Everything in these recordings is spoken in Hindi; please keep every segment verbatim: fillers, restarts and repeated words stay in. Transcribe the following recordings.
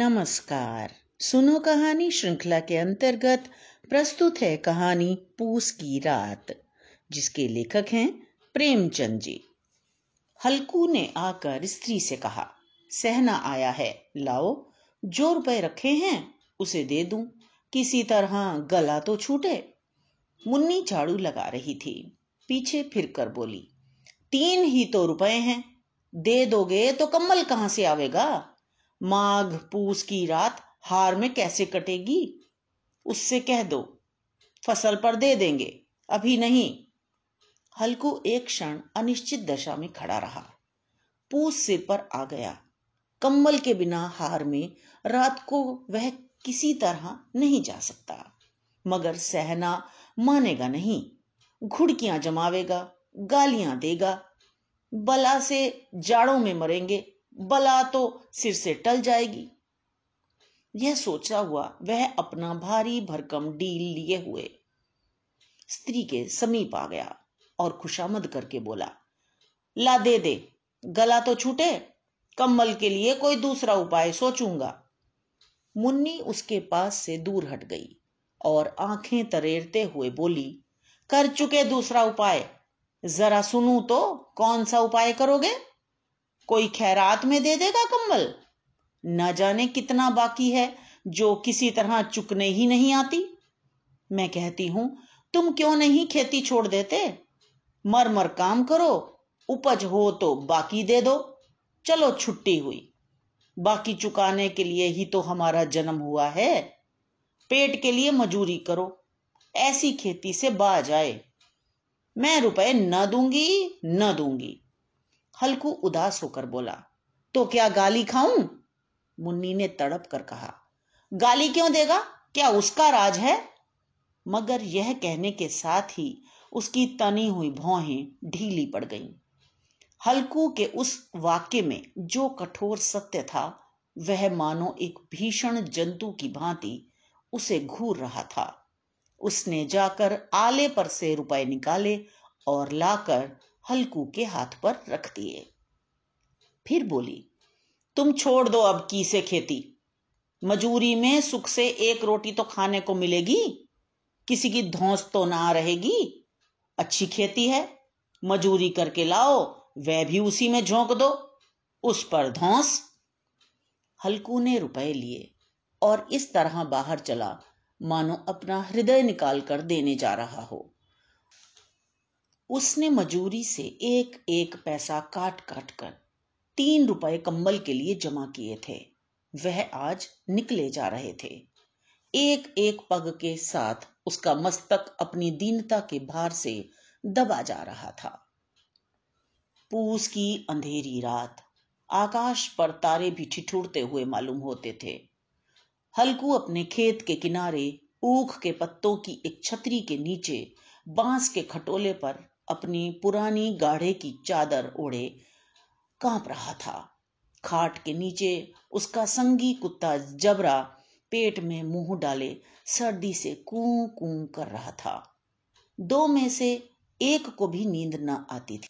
नमस्कार सुनो कहानी श्रृंखला के अंतर्गत प्रस्तुत है कहानी पूस की रात, जिसके लेखक हैं प्रेमचंद जी। हल्कू ने आकर स्त्री से कहा, सहना आया है, लाओ जो रुपए रखे हैं उसे दे दूं, किसी तरह गला तो छूटे। मुन्नी झाड़ू लगा रही थी, पीछे फिरकर बोली, तीन ही तो रुपए हैं, दे दोगे तो कम्बल कहां से आवेगा? माघ पूस की रात हार में कैसे कटेगी? उससे कह दो फसल पर दे देंगे, अभी नहीं। हल्कू एक क्षण अनिश्चित दशा में खड़ा रहा। पूस सिर पर आ गया। कम्बल के बिना हार में रात को वह किसी तरह नहीं जा सकता, मगर सहना मानेगा नहीं, घुड़कियां जमावेगा, गालियां देगा। बला से जाड़ों में मरेंगे, बला तो सिर से टल जाएगी। यह सोचा हुआ वह अपना भारी भरकम डील लिए हुए स्त्री के समीप आ गया और खुशामद करके बोला, ला दे दे, गला तो छूटे, कम्बल के लिए कोई दूसरा उपाय सोचूंगा। मुन्नी उसके पास से दूर हट गई और आंखें तरेरते हुए बोली, कर चुके दूसरा उपाय, जरा सुनूं तो, कौन सा उपाय करोगे? कोई खैरात में दे देगा कम्बल? न जाने कितना बाकी है जो किसी तरह चुकने ही नहीं आती। मैं कहती हूं, तुम क्यों नहीं खेती छोड़ देते? मर मर काम करो, उपज हो तो बाकी दे दो। चलो छुट्टी हुई, बाकी चुकाने के लिए ही तो हमारा जन्म हुआ है। पेट के लिए मजूरी करो, ऐसी खेती से बाज आए। मैं रुपए न दूंगी न दूंगी। हल्कू उदास होकर बोला, तो क्या गाली खाऊं? मुन्नी ने तड़प कर कहा, गाली क्यों देगा, क्या उसका राज है? मगर यह कहने के साथ ही उसकी तनी हुई भौहें ढीली पड़ गईं। हल्कू के उस वाक्य में जो कठोर सत्य था, वह मानो एक भीषण जंतु की भांति उसे घूर रहा था। उसने जाकर आले पर से रुपए निकाले और लाकर हल्कू के हाथ पर रख दिए। फिर बोली, तुम छोड़ दो अब की से खेती, मजूरी में सुख से एक रोटी तो खाने को मिलेगी, किसी की धौंस तो ना रहेगी। अच्छी खेती है, मजूरी करके लाओ, वह भी उसी में झोंक दो, उस पर धौंस। हल्कू ने रुपए लिए और इस तरह बाहर चला मानो अपना हृदय निकाल कर देने जा रहा हो। उसने मजूरी से एक एक पैसा काट काट कर तीन रुपए कम्बल के लिए जमा किए थे। वह आज निकले जा रहे थे। एक एक पग के साथ उसका मस्तक अपनी दीनता के भार से दबा जा रहा था। पूस की अंधेरी रात, आकाश पर तारे भी ठिठुरते हुए मालूम होते थे। हल्कू अपने खेत के किनारे ऊख के पत्तों की एक छतरी के नीचे बांस के खटोले पर अपनी पुरानी गाढ़े की चादर ओढ़े कांप रहा था। खाट के नीचे उसका संगी कुत्ता जबरा पेट में मुंह डाले सर्दी से कूं कूं कर रहा था। दो में से एक को भी नींद न आती थी।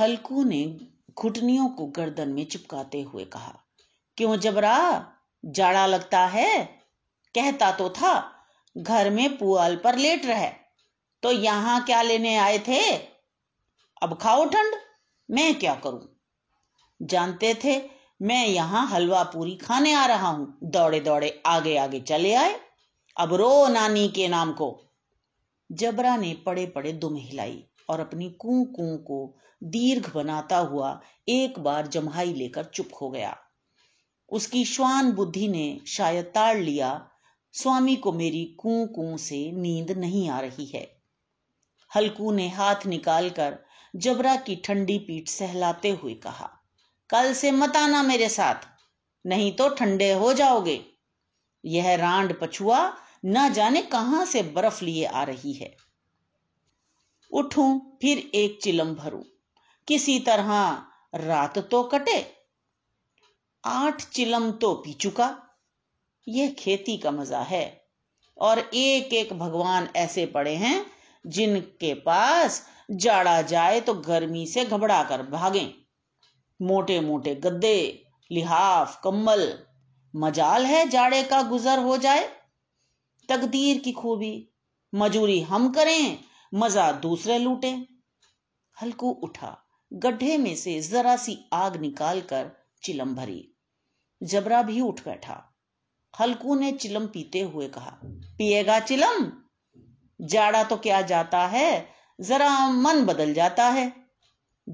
हल्कू ने घुटनियों को गर्दन में चिपकाते हुए कहा, क्यों जबरा, जाड़ा लगता है? कहता तो था घर में पुआल पर लेट रहे, तो यहां क्या लेने आए थे? अब खाओ ठंड, मैं क्या करूं? जानते थे मैं यहां हलवा पूरी खाने आ रहा हूं, दौड़े दौड़े आगे आगे चले आए। अब रो नानी के नाम को। जबरा ने पड़े पड़े दुम हिलाई और अपनी कूं कूं को दीर्घ बनाता हुआ एक बार जम्हाई लेकर चुप हो गया। उसकी श्वान बुद्धि ने शायद ताड़ लिया, स्वामी को मेरी कूं कूं से नींद नहीं आ रही है। हल्कू ने हाथ निकालकर जबरा की ठंडी पीठ सहलाते हुए कहा, कल से मत आना मेरे साथ, नहीं तो ठंडे हो जाओगे। यह रांड पछुआ न जाने कहां से बर्फ लिए आ रही है। उठूं फिर एक चिलम भरूं, किसी तरह रात तो कटे। आठ चिलम तो पी चुका, यह खेती का मजा है। और एक एक भगवान ऐसे पड़े हैं जिनके पास जाड़ा जाए तो गर्मी से घबरा कर भागें। मोटे मोटे गद्दे, लिहाफ, कम्बल, मजाल है जाड़े का गुजर हो जाए। तकदीर की खूबी, मजूरी हम करें, मजा दूसरे लूटें। हल्कू उठा, गड्ढे में से जरा सी आग निकालकर चिलम भरी। जबरा भी उठ बैठा। हल्कू ने चिलम पीते हुए कहा, पिएगा चिलम? जाड़ा तो क्या जाता है, जरा मन बदल जाता है।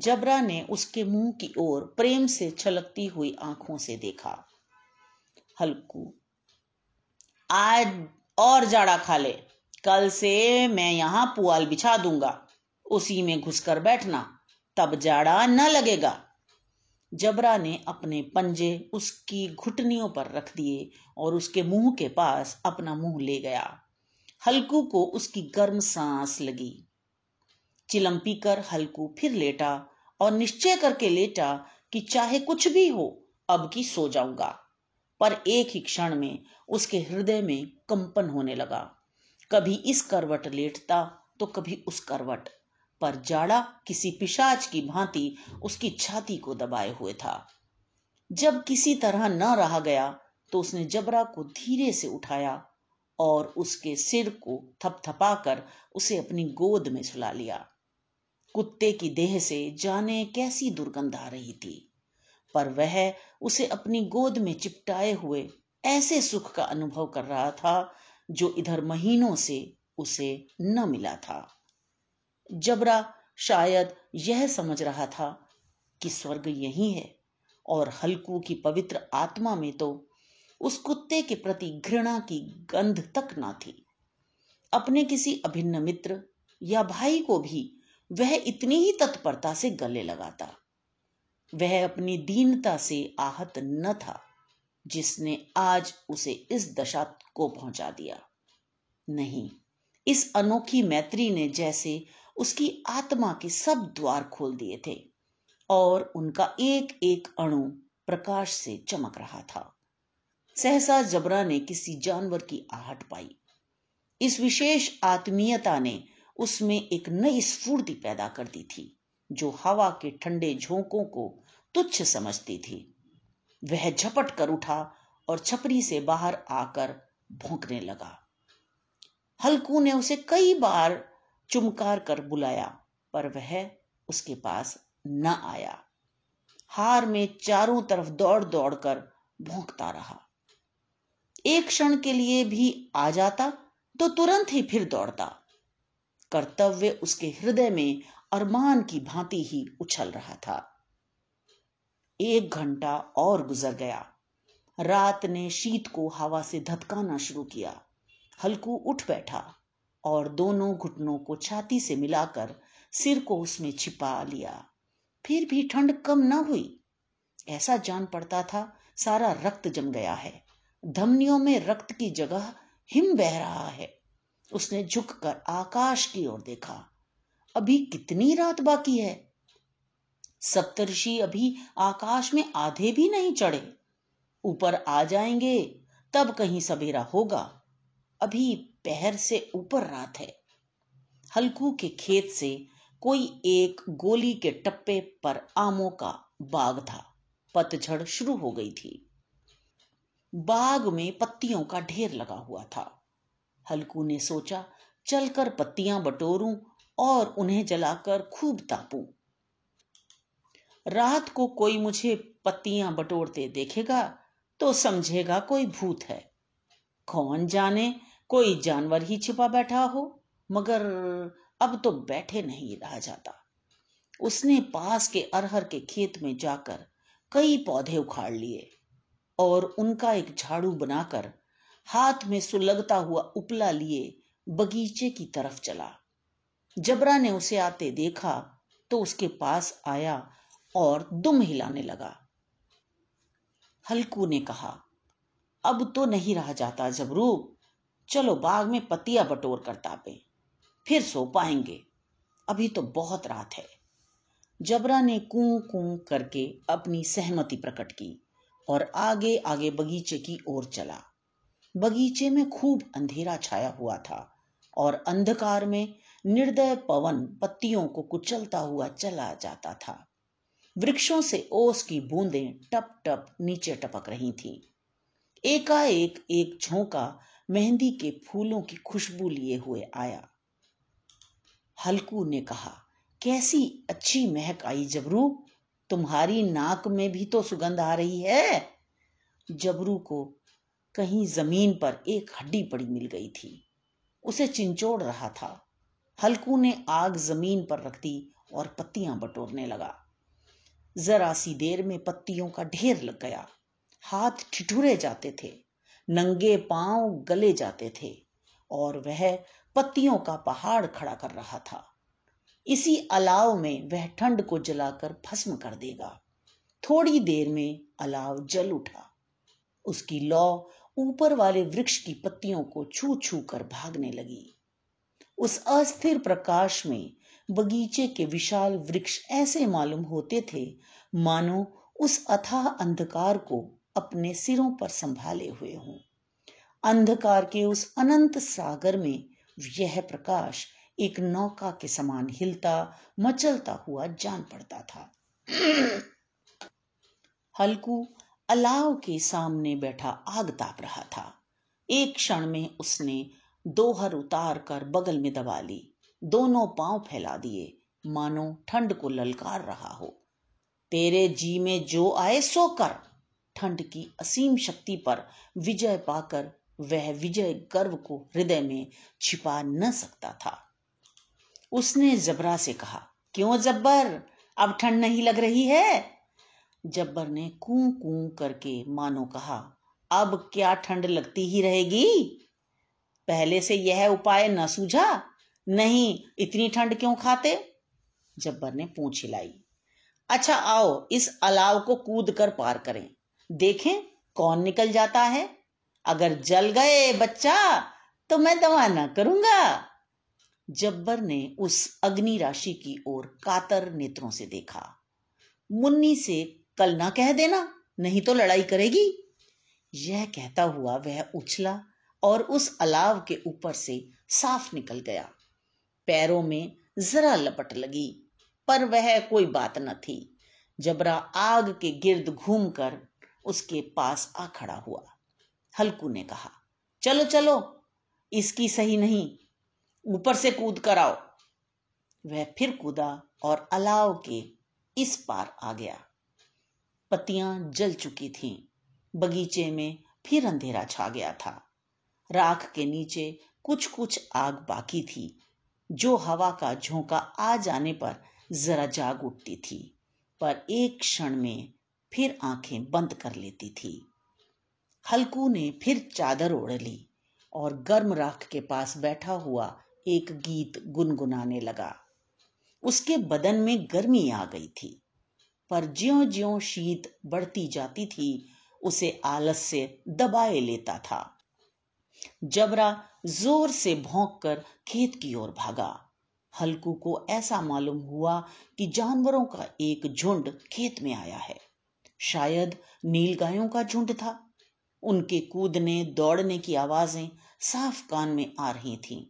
जबरा ने उसके मुंह की ओर प्रेम से छलकती हुई आंखों से देखा। हल्कू, आज और जाड़ा खा ले, कल से मैं यहां पुआल बिछा दूंगा, उसी में घुसकर बैठना, तब जाड़ा न लगेगा। जबरा ने अपने पंजे उसकी घुटनियों पर रख दिए और उसके मुंह के पास अपना मुंह ले गया। हल्कू को उसकी गर्म सांस लगी। चिलम पीकर हल्कू फिर लेटा और निश्चय करके लेटा कि चाहे कुछ भी हो अब की सो जाऊंगा। पर एक ही क्षण में उसके हृदय में कंपन होने लगा, कभी इस करवट लेटता तो कभी उस करवट पर। जाड़ा किसी पिशाच की भांति उसकी छाती को दबाए हुए था। जब किसी तरह न रहा गया तो उसने जबरा को धीरे से उठाया और उसके सिर को थपथपाकर उसे अपनी गोद में सुला लिया। कुत्ते की देह से जाने कैसी दुर्गंध आ रही थी, पर वह उसे अपनी गोद में चिपटाए हुए ऐसे सुख का अनुभव कर रहा था जो इधर महीनों से उसे न मिला था। जबरा शायद यह समझ रहा था कि स्वर्ग यही है, और हल्कू की पवित्र आत्मा में तो उस कुत्ते के प्रति घृणा की गंध तक ना थी। अपने किसी अभिन्न मित्र या भाई को भी वह इतनी ही तत्परता से गले लगाता। वह अपनी दीनता से आहत न था जिसने आज उसे इस दशा को पहुंचा दिया। नहीं, इस अनोखी मैत्री ने जैसे उसकी आत्मा के सब द्वार खोल दिए थे और उनका एक एक अणु प्रकाश से चमक रहा था। सहसा जबरा ने किसी जानवर की आहट पाई। इस विशेष आत्मीयता ने उसमें एक नई स्फूर्ति पैदा कर दी थी जो हवा के ठंडे झोंकों को तुच्छ समझती थी। वह झपट कर उठा और छपरी से बाहर आकर भौंकने लगा। हल्कू ने उसे कई बार चुमकार कर बुलाया, पर वह उसके पास न आया। हार में चारों तरफ दौड़ दौड़ कर भौंकता रहा। एक क्षण के लिए भी आ जाता तो तुरंत ही फिर दौड़ता। कर्तव्य उसके हृदय में अरमान की भांति ही उछल रहा था। एक घंटा और गुजर गया। रात ने शीत को हवा से धधकाना शुरू किया। हल्कू उठ बैठा और दोनों घुटनों को छाती से मिलाकर सिर को उसमें छिपा लिया। फिर भी ठंड कम न हुई। ऐसा जान पड़ता था सारा रक्त जम गया है, धमनियों में रक्त की जगह हिम बह रहा है। उसने झुककर आकाश की ओर देखा। अभी कितनी रात बाकी है? सप्तर्षि अभी आकाश में आधे भी नहीं चढ़े। ऊपर आ जाएंगे तब कहीं सवेरा होगा। अभी पहर से ऊपर रात है। हल्कू के खेत से कोई एक गोली के टप्पे पर आमों का बाग था। पतझड़ शुरू हो गई थी। बाग में पत्तियों का ढेर लगा हुआ था। हल्कू ने सोचा, चलकर पत्तियां बटोरूं और उन्हें जलाकर खूब तापूं। रात को कोई मुझे पत्तियां बटोरते देखेगा तो समझेगा कोई भूत है। कौन जाने कोई जानवर ही छिपा बैठा हो, मगर अब तो बैठे नहीं रहा जाता। उसने पास के अरहर के खेत में जाकर कई पौधे उखाड़ लिए और उनका एक झाड़ू बनाकर हाथ में सुलगता हुआ उपला लिए बगीचे की तरफ चला। जबरा ने उसे आते देखा तो उसके पास आया और दुम हिलाने लगा। हल्कू ने कहा, अब तो नहीं रहा जाता जबरू, चलो बाग में पत्तियां बटोर कर तापे, फिर सो पाएंगे, अभी तो बहुत रात है। जबरा ने कूं कूं करके अपनी सहमति प्रकट की और आगे आगे बगीचे की ओर चला। बगीचे में खूब अंधेरा छाया हुआ था और अंधकार में निर्दय पवन पत्तियों को कुचलता हुआ चला जाता था। वृक्षों से ओस की बूंदें टप टप नीचे टपक रही थी। एकाएक एक झोंका मेहंदी के फूलों की खुशबू लिए हुए आया। हल्कू ने कहा, कैसी अच्छी महक आई जबरू, तुम्हारी नाक में भी तो सुगंध आ रही है। जबरू को कहीं जमीन पर एक हड्डी पड़ी मिल गई थी, उसे चिंचोड़ रहा था। हल्कू ने आग जमीन पर रख दी और पत्तियां बटोरने लगा। जरा सी देर में पत्तियों का ढेर लग गया। हाथ ठिठुरे जाते थे, नंगे पांव गले जाते थे और वह पत्तियों का पहाड़ खड़ा कर रहा था। इसी अलाव में वह ठंड को जलाकर भस्म कर देगा। थोड़ी देर में अलाव जल उठा। उसकी लौ ऊपर वाले वृक्ष की पत्तियों को छू छू कर भागने लगी। उस अस्थिर प्रकाश में बगीचे के विशाल वृक्ष ऐसे मालूम होते थे मानो उस अथाह अंधकार को अपने सिरों पर संभाले हुए हों। अंधकार के उस अनंत सागर में यह प्रकाश एक नौका के समान हिलता मचलता हुआ जान पड़ता था। हल्कू अलाव के सामने बैठा आग ताप रहा था। एक क्षण में उसने दोहर उतार कर बगल में दबा ली, दोनों पांव फैला दिए मानो ठंड को ललकार रहा हो। तेरे जी में जो आए सो कर। ठंड की असीम शक्ति पर विजय पाकर वह विजय गर्व को हृदय में छिपा न सकता था। उसने जबरा से कहा, क्यों जब्बर, अब ठंड नहीं लग रही है? जब्बर ने कूं कूं करके मानो कहा, अब क्या ठंड लगती ही रहेगी। पहले से यह उपाय न सूझा? नहीं, इतनी ठंड क्यों खाते? जब्बर ने पूंछ हिलाई। अच्छा आओ, इस अलाव को कूद कर पार करें, देखें कौन निकल जाता है। अगर जल गए बच्चा तो मैं दवा ना करूंगा। जब्बर ने उस अग्नि राशि की ओर कातर नेत्रों से देखा। मुन्नी से कल ना कह देना, नहीं तो लड़ाई करेगी। यह कहता हुआ वह उछला और उस अलाव के ऊपर से साफ निकल गया। पैरों में जरा लपट लगी पर वह कोई बात न थी। जबरा आग के गिर्द घूमकर उसके पास आ खड़ा हुआ। हल्कू ने कहा, चलो चलो, इसकी सही नहीं, ऊपर से कूद कर आओ। वह फिर कूदा और अलाव के इस पार आ गया। पत्तियां जल चुकी थीं। बगीचे में फिर अंधेरा छा गया था। राख के नीचे कुछ कुछ आग बाकी थी जो हवा का झोंका आ जाने पर जरा जाग उठती थी, पर एक क्षण में फिर आंखें बंद कर लेती थी। हल्कू ने फिर चादर ओढ़ ली और गर्म राख के पास बैठा हुआ एक गीत गुनगुनाने लगा। उसके बदन में गर्मी आ गई थी, पर ज्यों ज्यों शीत बढ़ती जाती थी उसे आलस्य दबाए लेता था। जबरा जोर से भौंककर खेत की ओर भागा। हल्कू को ऐसा मालूम हुआ कि जानवरों का एक झुंड खेत में आया है। शायद नीलगायों का झुंड था। उनके कूदने दौड़ने की आवाजें साफ कान में आ रही थीं।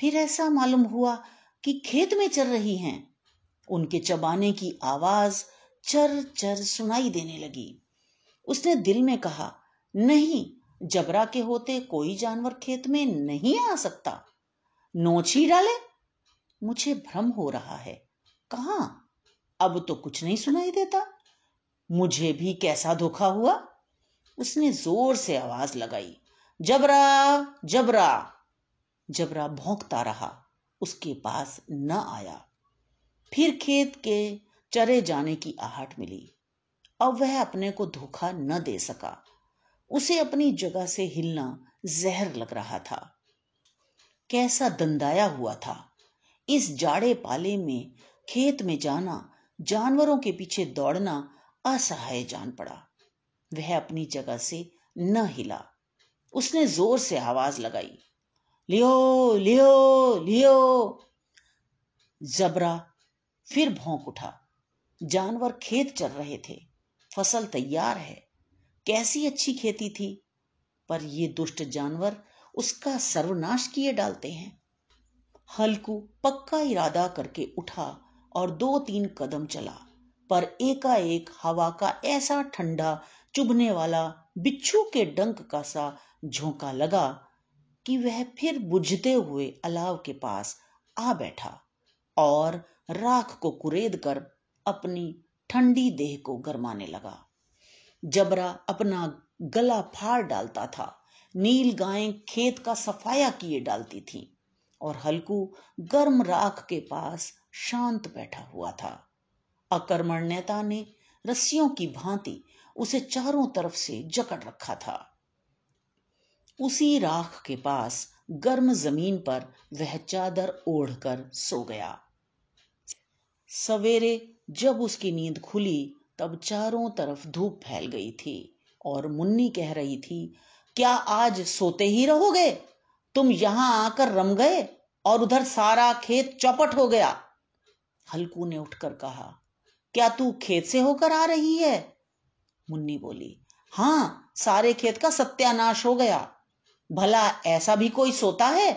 फिर ऐसा मालूम हुआ कि खेत में चर रही हैं। उनके चबाने की आवाज चर चर सुनाई देने लगी। उसने दिल में कहा, नहीं, जबरा के होते कोई जानवर खेत में नहीं आ सकता। नोच ही डाले, मुझे भ्रम हो रहा है। कहाँ, अब तो कुछ नहीं सुनाई देता। मुझे भी कैसा धोखा हुआ। उसने जोर से आवाज लगाई, जबरा जबरा। जबरा भौंकता रहा, उसके पास न आया। फिर खेत के चरे जाने की आहट मिली। अब वह अपने को धोखा न दे सका। उसे अपनी जगह से हिलना जहर लग रहा था। कैसा दंदाया हुआ था। इस जाड़े पाले में खेत में जाना, जानवरों के पीछे दौड़ना असहाय जान पड़ा। वह अपनी जगह से न हिला। उसने जोर से आवाज लगाई, लियो लियो लियो। जबरा फिर भौंक उठा। जानवर खेत चल रहे थे, फसल तैयार है। कैसी अच्छी खेती थी, पर ये दुष्ट जानवर उसका सर्वनाश किए डालते हैं। हल्कू पक्का इरादा करके उठा और दो तीन कदम चला, पर एकाएक हवा का ऐसा ठंडा चुभने वाला बिच्छू के डंक का सा झोंका लगा कि वह फिर बुझते हुए अलाव के पास आ बैठा और राख को कुरेद कर अपनी ठंडी देह को गरमाने लगा। जबरा अपना गला फाड़ डालता था, नील गायें खेत का सफाया किए डालती थीं और हल्कू गर्म राख के पास शांत बैठा हुआ था। अकर्मण्यता ने रस्सियों की भांति उसे चारों तरफ से जकड़ रखा था। उसी राख के पास गर्म जमीन पर वह चादर ओढ़कर सो गया। सवेरे जब उसकी नींद खुली तब चारों तरफ धूप फैल गई थी और मुन्नी कह रही थी, क्या आज सोते ही रहोगे? तुम यहां आकर रम गए और उधर सारा खेत चौपट हो गया। हल्कू ने उठकर कहा, क्या तू खेत से होकर आ रही है? मुन्नी बोली, हाँ, सारे खेत का सत्यानाश हो गया। भला ऐसा भी कोई सोता है?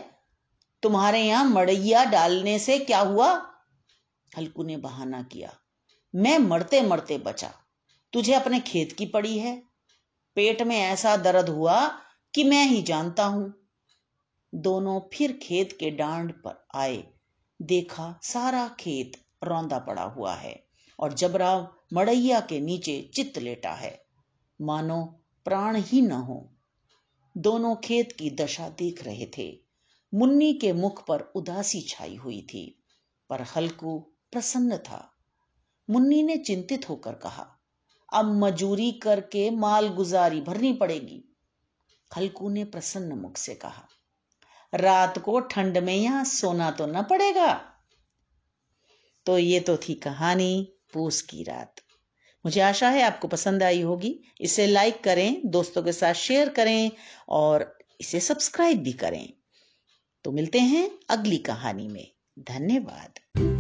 तुम्हारे यहां मड़ैया डालने से क्या हुआ? हल्कू ने बहाना किया, मैं मरते मरते बचा, तुझे अपने खेत की पड़ी है। पेट में ऐसा दर्द हुआ कि मैं ही जानता हूं। दोनों फिर खेत के डांड पर आए, देखा सारा खेत रौंदा पड़ा हुआ है और जबराव मड़ैया के नीचे चित लेटा है, मानो प्राण ही न हो। दोनों खेत की दशा देख रहे थे। मुन्नी के मुख पर उदासी छाई हुई थी, पर हल्कू प्रसन्न था। मुन्नी ने चिंतित होकर कहा, अब मजूरी करके मालगुजारी भरनी पड़ेगी। हल्कू ने प्रसन्न मुख से कहा, रात को ठंड में यहां सोना तो न पड़ेगा। तो ये तो थी कहानी पूस की रात। मुझे आशा है आपको पसंद आई होगी। इसे लाइक करें, दोस्तों के साथ शेयर करें और इसे सब्सक्राइब भी करें। तो मिलते हैं अगली कहानी में। धन्यवाद।